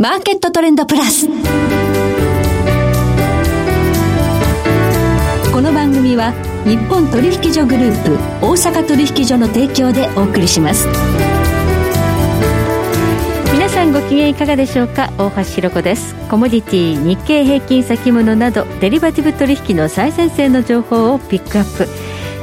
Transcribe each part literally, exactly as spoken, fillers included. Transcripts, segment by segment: マーケットトレンドプラス。この番組は日本取引所グループ大阪取引所の提供でお送りします。皆さんご機嫌いかがでしょうか。大橋ひろ子です。コモディティ、日経平均先物などデリバティブ取引の最前線の情報をピックアップ。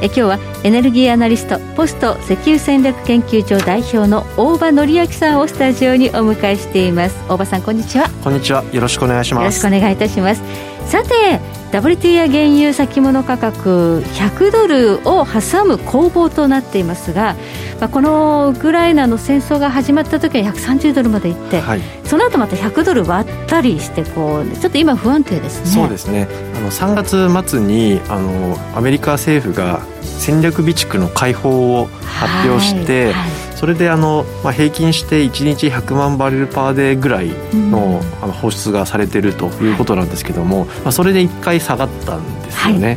え今日はエネルギーアナリスト、ポスト石油戦略研究所代表の大場典明さんをスタジオにお迎えしています。大場さん、こんにちは。こんにちは、よろしくお願いします。よろしくお願いいたします。さて、 ダブリューティーアイ 原油先物価格ひゃくドルを挟む攻防となっていますが、まあ、このウクライナの戦争が始まった時はひゃくさんじゅうドルまでいって、はい、その後またひゃくドル割ったりして、こうちょっと今不安定ですね。そうですね。あのさんがつ末にあのアメリカ政府が戦略備蓄の解放を発表して、はいはい、それであの、まあ、平均していちにちひゃくまんバレルパーデーぐらい の,、うん、あの放出がされているということなんですけども、はい、まあ、それでいっかい下がったんですよね、は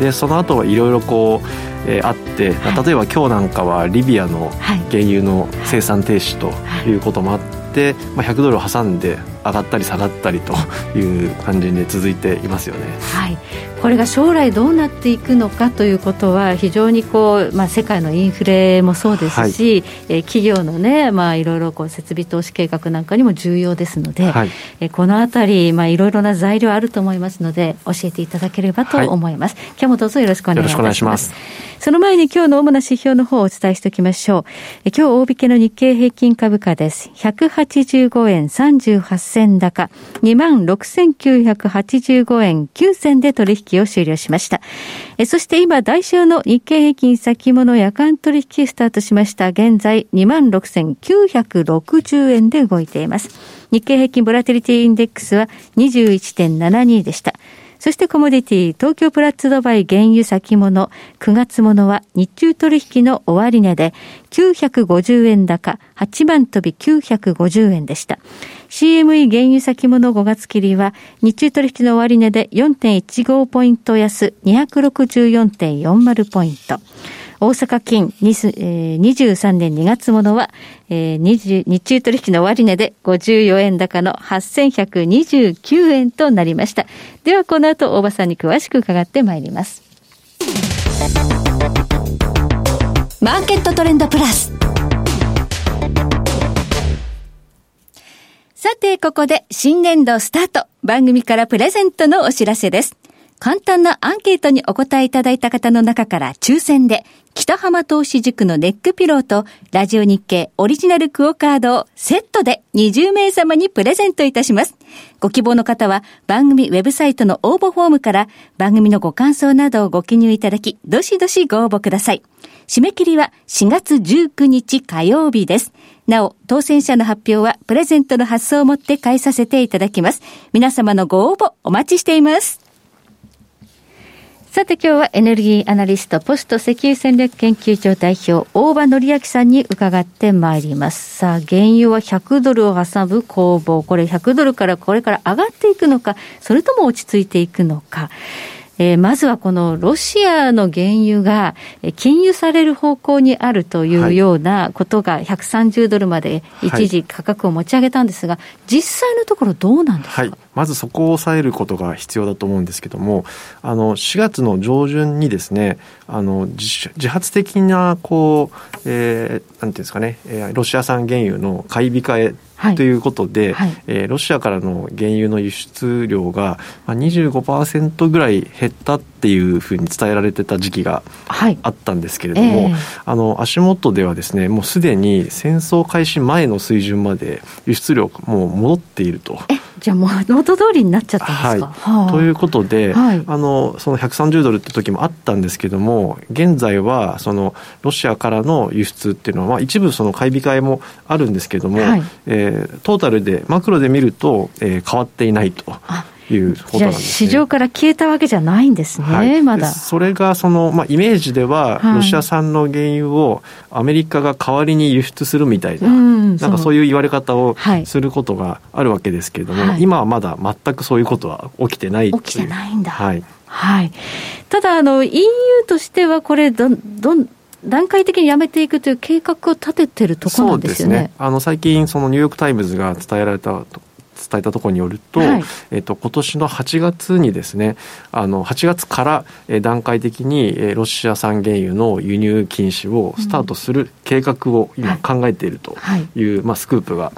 い、でその後はいろいろこう、えー、あって、はい、例えば今日なんかはリビアの原油の生産停止ということもあって、でまあ、ひゃくドルを挟んで上がったり下がったりという感じで続いていますよね、はい、これが将来どうなっていくのかということは非常にこう、まあ、世界のインフレもそうですし、はい、えー、企業のね、まあ、いろいろこう設備投資計画なんかにも重要ですので、はい、えー、このあたり、まあ、いろいろな材料あると思いますので教えていただければと思います、はい、今日もどうぞよろしくお願いいたします。よろしくお願いします。その前に今日の主な指標の方をお伝えしておきましょう。え今日大引けの日経平均株価です。ひゃくはちじゅうごえんさんじゅうはちせん高、 にまんろくせんきゅうひゃくはちじゅうごえんきゅうせんで取引を終了しました。えそして今来週の日経平均先物夜間取引スタートしました。現在 にまんろくせんきゅうひゃくろくじゅうえんで動いています。日経平均ボラティリティインデックスは にじゅういってんななに でした。そしてコモディティ、東京プラッツドバイ原油先物くがつものは日中取引の終値できゅうひゃくごじゅうえん高、はちまん飛びきゅうひゃくごじゅうえんでした。シーエムイー 原油先物ごがつ切りは日中取引の終値で よんてんいちご ポイント安、 にひゃくろくじゅうよんてんよんまる ポイント。大阪金にじゅうさんねんにがつものは日中取引の終値でごじゅうよえん高のはっせんひゃくにじゅうきゅうえんとなりました。ではこの後大場さんに詳しく伺ってまいります。マーケットトレンドプラス。さて、ここで新年度スタート、番組からプレゼントのお知らせです。簡単なアンケートにお答えいただいた方の中から抽選で北浜投資塾のネックピローとラジオ日経オリジナルクオカードをセットでにじゅうめいさまにプレゼントいたします。ご希望の方は番組ウェブサイトの応募フォームから番組のご感想などをご記入いただき、どしどしご応募ください。締め切りはしがつじゅうくにち火曜日です。なお、当選者の発表はプレゼントの発送をもって返させていただきます。皆様のご応募お待ちしています。さて、今日はエネルギーアナリスト、ポスト石油戦略研究所代表大場典明さんに伺ってまいります。さあ、原油はひゃくドルを挟む攻防、これひゃくドルからこれから上がっていくのか、それとも落ち着いていくのか、えー、まずはこのロシアの原油が禁輸される方向にあるというようなことがひゃくさんじゅうドルまで一時価格を持ち上げたんですが、実際のところどうなんですか。はい、まずそこを抑えることが必要だと思うんですけども、あのしがつの上旬にですね、あの 自, 自発的なこう、えー、なんていうんですかね、ロシア産原油の買い控えということで、はいはい、えー、ロシアからの原油の輸出量が にじゅうごパーセント ぐらい減ったっていうふうに伝えられてた時期があったんですけれども、はい、えー、あの足元ではですね、もうすでに戦争開始前の水準まで輸出量もう戻っていると。えじゃあもう元通りになっちゃったんですか。はいはあ、ということで、はい、あのそのひゃくさんじゅうドルって時もあったんですけども、現在はそのロシアからの輸出っていうのは、まあ、一部その買い控えもあるんですけども、はい、えー、トータルでマクロで見ると、えー、変わっていないということなんですね。じゃあ市場から消えたわけじゃないんですね、はい、まだ。それがその、まあ、イメージではロシア産の原油をアメリカが代わりに輸出するみたいな、はい、なんかそういう言われ方をすることがあるわけですけれども、はい、今はまだ全くそういうことは起きてないという。起きてないんだ。はいはい、ただあの イーユー としてはこれどんどん段階的にやめていくという計画を立ててるところなんですよね。そうですね。あの最近そのニューヨークタイムズが伝えられたと伝えたところによると、はい、えっと、今年のはちがつにですね、あのはちがつから段階的にロシア産原油の輸入禁止をスタートする計画を今考えているという、うんはい、まあ、スクープが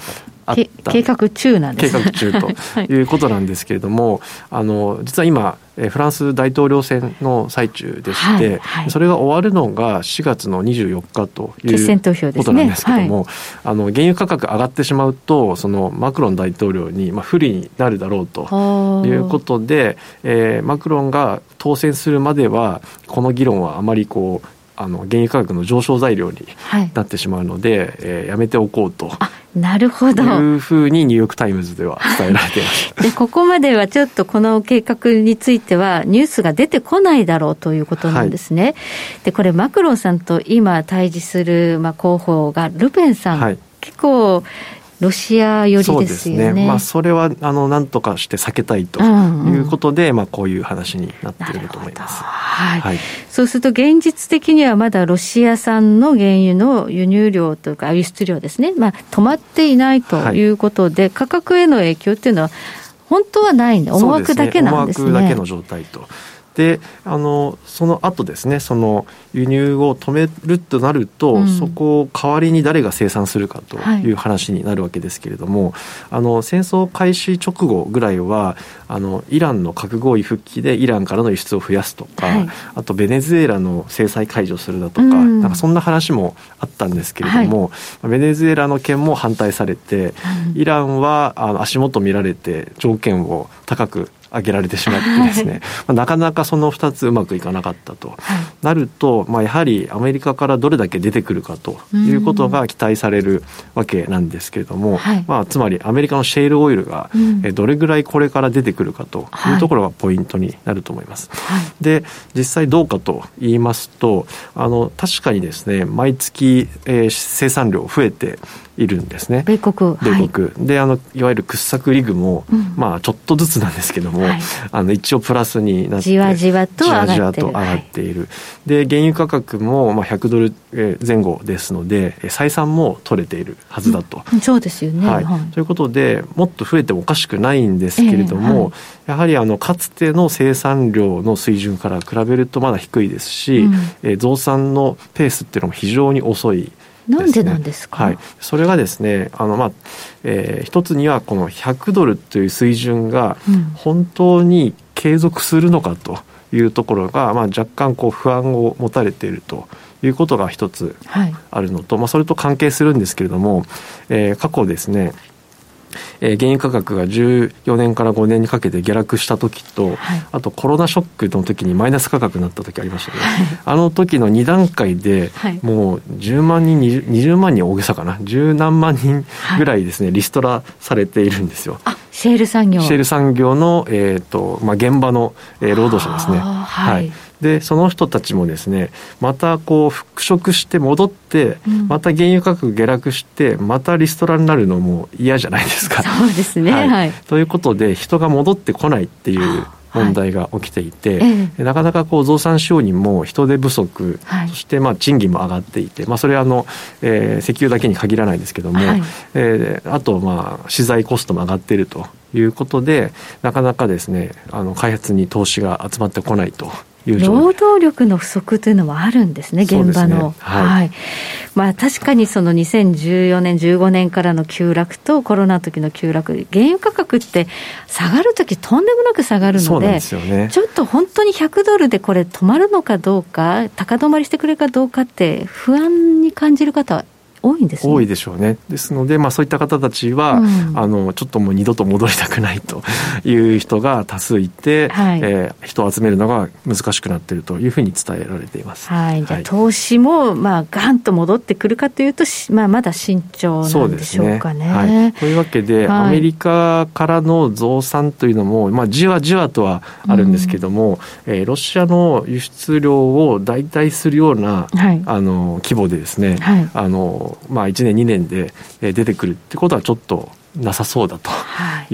あった計画中なんです、ね、計画中ということなんですけれども、はい、あの実は今フランス大統領選の最中でして、はいはい、それが終わるのがしがつのにじゅうよっかということなんですけども、ね、はい、あの原油価格上がってしまうとそのマクロン大統領にまあ不利になるだろうということで、えー、マクロンが当選するまではこの議論はあまりこうあの原油価格の上昇材料になってしまうので、はい、えー、やめておこうと、あ、なるほど、いうふうにニューヨークタイムズでは伝えられていましたでここまではちょっとこの計画についてはニュースが出てこないだろうということなんですね、はい、でこれマクロンさんと今対峙する、まあ、候補がルペンさん、はい、結構ロシア寄りですよね。そうですね、まあ、それはあの何とかして避けたいということで、うんうん、まあ、こういう話になっていると思います、はいはい、そうすると現実的にはまだロシア産の原油の輸入量というか輸出量ですね、まあ、止まっていないということで、はい、価格への影響というのは本当はないんで、思惑だけなんですね。そうですね、思惑だけの状態と。で、あのその後ですね、その輸入を止めるとなると、うん、そこを代わりに誰が生産するかという話になるわけですけれども、はい、あの戦争開始直後ぐらいはあのイランの核合意復帰でイランからの輸出を増やすとか、はい、あとベネズエラの制裁解除するだとか、うん、なんかそんな話もあったんですけれども、はい、ベネズエラの件も反対されて、イランはあの足元見られて条件を高く上げられてしまってですね、まあ、なかなかそのふたつうまくいかなかったと、はい、なると、まあ、やはりアメリカからどれだけ出てくるかということが期待されるわけなんですけれども、はい、まあ、つまりアメリカのシェールオイルがえどれぐらいこれから出てくるかというところがポイントになると思います、はい、で実際どうかと言いますと、あの確かにですね毎月、えー、生産量増えているんですね、米国、米国、はい、であのいわゆる掘削リグも、うん、まあ、ちょっとずつなんですけども、はい、あの一応プラスになってじわじわと上がっている、はい、で原油価格もまあひゃくドルぜん後ですので採算も取れているはずだと、うん、そうですよね、はいはい、ということでもっと増えてもおかしくないんですけれども、えーはい、やはりあのかつての生産量の水準から比べるとまだ低いですし、うん、え増産のペースっていうのも非常に遅い。なんでなんですか、はい、それがですね、あの、まあえー、一つにはこのひゃくドルという水準が本当に継続するのかというところが、うん、まあ、若干こう不安を持たれているということが一つあるのと、はい、まあ、それと関係するんですけれども、えー、過去ですね、えー、原油価格がじゅうよねんからごねんにかけて下落した時と、はい、あとコロナショックの時にマイナス価格になった時ありましたね、はい、あの時のに段階でもうじゅうまんにん、にじゅうまんにん大げさかな、じゅうなんまんにんぐらいですね、はい、リストラされているんですよ。あ、シェール産業、シェール産業の、えーとまあ、現場の、えー、労働者ですね、はい、はい、でその人たちもですね、またこう復職して戻って、うん、また原油価格下落してまたリストラになるのも嫌じゃないですか。そうですね、はいはい、ということで人が戻ってこないっていう問題が起きていて、はい、ええ、なかなかこう増産しようにも人手不足、はい、そしてまあ賃金も上がっていて、まあ、それはあの、えー、石油だけに限らないですけども、はい、えー、あとまあ資材コストも上がっているということで、なかなかですね、あの開発に投資が集まってこないと。労働力の不足というのもあるんですね、現場の、ね、はいはい、まあ、確かにそのにせんじゅうよねんじゅうごねんからの急落とコロナの時の急落、原油価格って下がる時とんでもなく下がるの で, で、ね、ちょっと本当にひゃくドルでこれ止まるのかどうか、高止まりしてくれるかどうかって不安に感じる方は多いんですね。多いでしょうね。ですので、まあ、そういった方たちは、うん、あのちょっともう二度と戻りたくないという人が多数いて、はい、えー、人を集めるのが難しくなっているというふうに伝えられています、はいはい、じゃあ投資も、まあ、ガンと戻ってくるかというと、まあ、まだ慎重なんでしょうか ね, うね、はい、というわけで、はい、アメリカからの増産というのも、まあ、じわじわとはあるんですけども、うん、えー、ロシアの輸出量を代替するような、はい、あの規模でですね、はい、あのまあ、いちねんにねんで出てくるってことはちょっとなさそうだと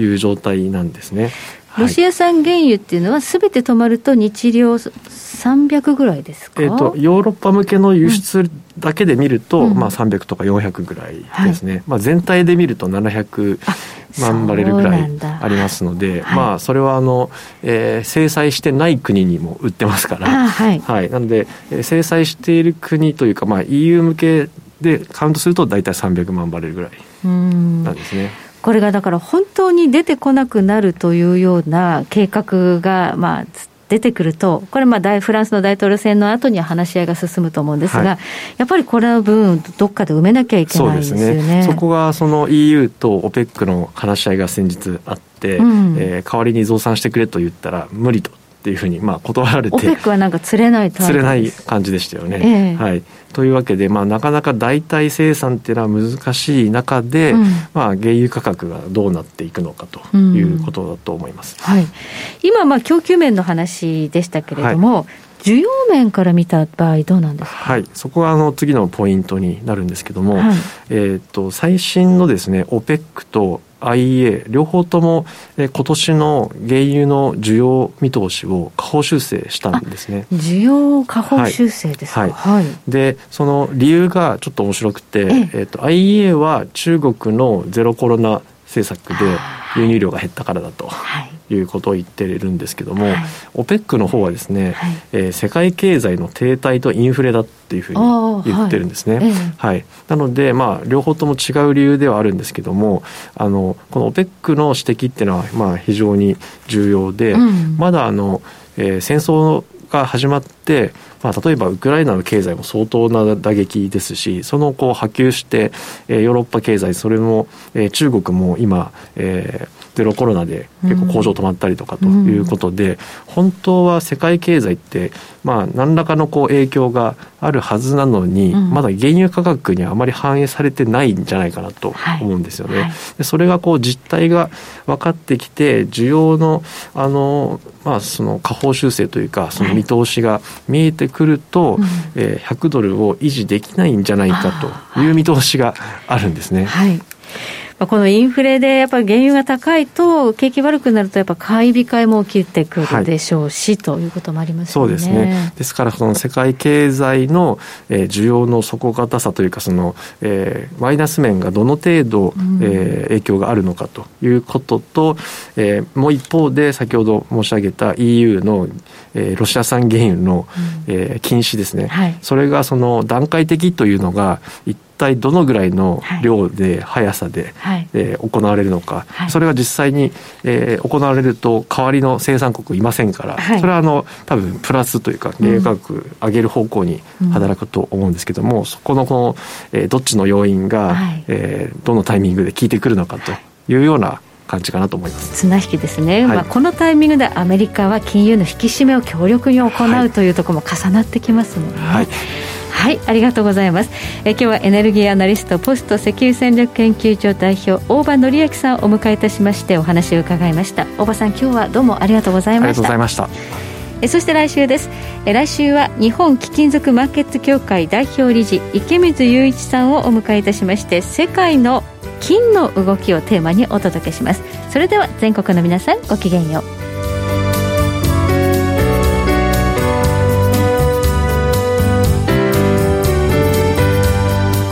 いう状態なんですね、はいはい、ロシア産原油っていうのは全て止まると日量さんびゃくぐらいですか、えー、とヨーロッパ向けの輸出だけで見ると、うん、まあ、さんびゃくとかよんひゃくぐらいですね、はい、まあ、全体で見るとななひゃく何バレルぐらいありますので、はい、まあ、それはあの、えー、制裁してない国にも売ってますから、はいはい、なので制裁している国というか、まあ、イーユー 向けでカウントすると大体さんびゃくまんバレルぐらいなんですね。これがだから本当に出てこなくなるというような計画が、まあ、出てくると、これまあ大フランスの大統領選の後に話し合いが進むと思うんですが、はい、やっぱりこれの分どっかで埋めなきゃいけないんですよね。そうですね。そこがその イーユー と オペック の話し合いが先日あって、うんえー、代わりに増産してくれと言ったら無理とっていうふうにまあ断られて、 オペック はなんか釣れないタイプ釣れない感じでしたよね、ええはい、というわけで、まあ、なかなか代替生産っていうのは難しい中で、うんまあ、原油価格がどうなっていくのかということだと思います、うんはい、今まあ供給面の話でしたけれども、はい、需要面から見た場合どうなんですか。はい、そこはあの次のポイントになるんですけども、はいえー、と最新のですね オペック とアイイーエー 両方とも今年の原油の需要見通しを下方修正したんですね。需要下方修正ですか、はいはい、でその理由がちょっと面白くて、えええー、と アイイーエー は中国のゼロコロナ政策で輸入量が減ったからだということを言っているんですけども、はい、オペック の方はですね、はいえー、世界経済の停滞とインフレだっていうふうに言ってるんですね、はいはい、なので、まあ、両方とも違う理由ではあるんですけども、あのこの オペック の指摘っていうのはまあ非常に重要で、うん、まだあの、えー、戦争が始まって、まあ、例えばウクライナの経済も相当な打撃ですし、そのこう波及して、えー、ヨーロッパ経済、それも、えー、中国も今、えー、ゼロコロナで結構工場止まったりとかということで、うん、本当は世界経済って、まあ、何らかのこう影響があるはずなのに、うん、まだ原油価格にあまり反映されてないんじゃないかなと思うんですよね、はいはい、でそれがこう実態が分かってきて、需要の、あの、まあ、その下方修正というか、その見通しが見えてくると、はいえー、ひゃくドルを維持できないんじゃないかという見通しがあるんですね。はい、このインフレでやっぱり原油が高いと景気悪くなるとやっぱ買い控えも起きてくるでしょうし、はい、ということもありますよね。そうですね。ですからその世界経済の需要の底堅さというか、その、えー、マイナス面がどの程度、うんえー、影響があるのかということと、えー、もう一方で先ほど申し上げた イーユー の、えー、ロシア産原油の、うんえー、禁止ですね、はい、それがその段階的というのが一一体どのぐらいの量で、はい、速さで、はいえー、行われるのか、はい、それが実際に、えー、行われると代わりの生産国いませんから、はい、それはあの多分プラスというか原油価格上げる方向に働くと思うんですけども、うん、そこの、この、えー、どっちの要因が、はいえー、どのタイミングで効いてくるのかというような感じかなと思います。綱引きですね、はい、まあ、このタイミングでアメリカは金融の引き締めを強力に行う、はい、というところも重なってきますので、ねはいはい、ありがとうございます。え今日はエネルギーアナリスト、ポスト石油戦略研究所代表大場典明さんをお迎えいたしましてお話を伺いました。大場さん、今日はどうもありがとうございました。ありがとうございました。えそして来週です。え来週は日本貴金属マーケット協会代表理事池水雄一さんをお迎えいたしまして、世界の金の動きをテーマにお届けします。それでは全国の皆さん、ごきげんよう。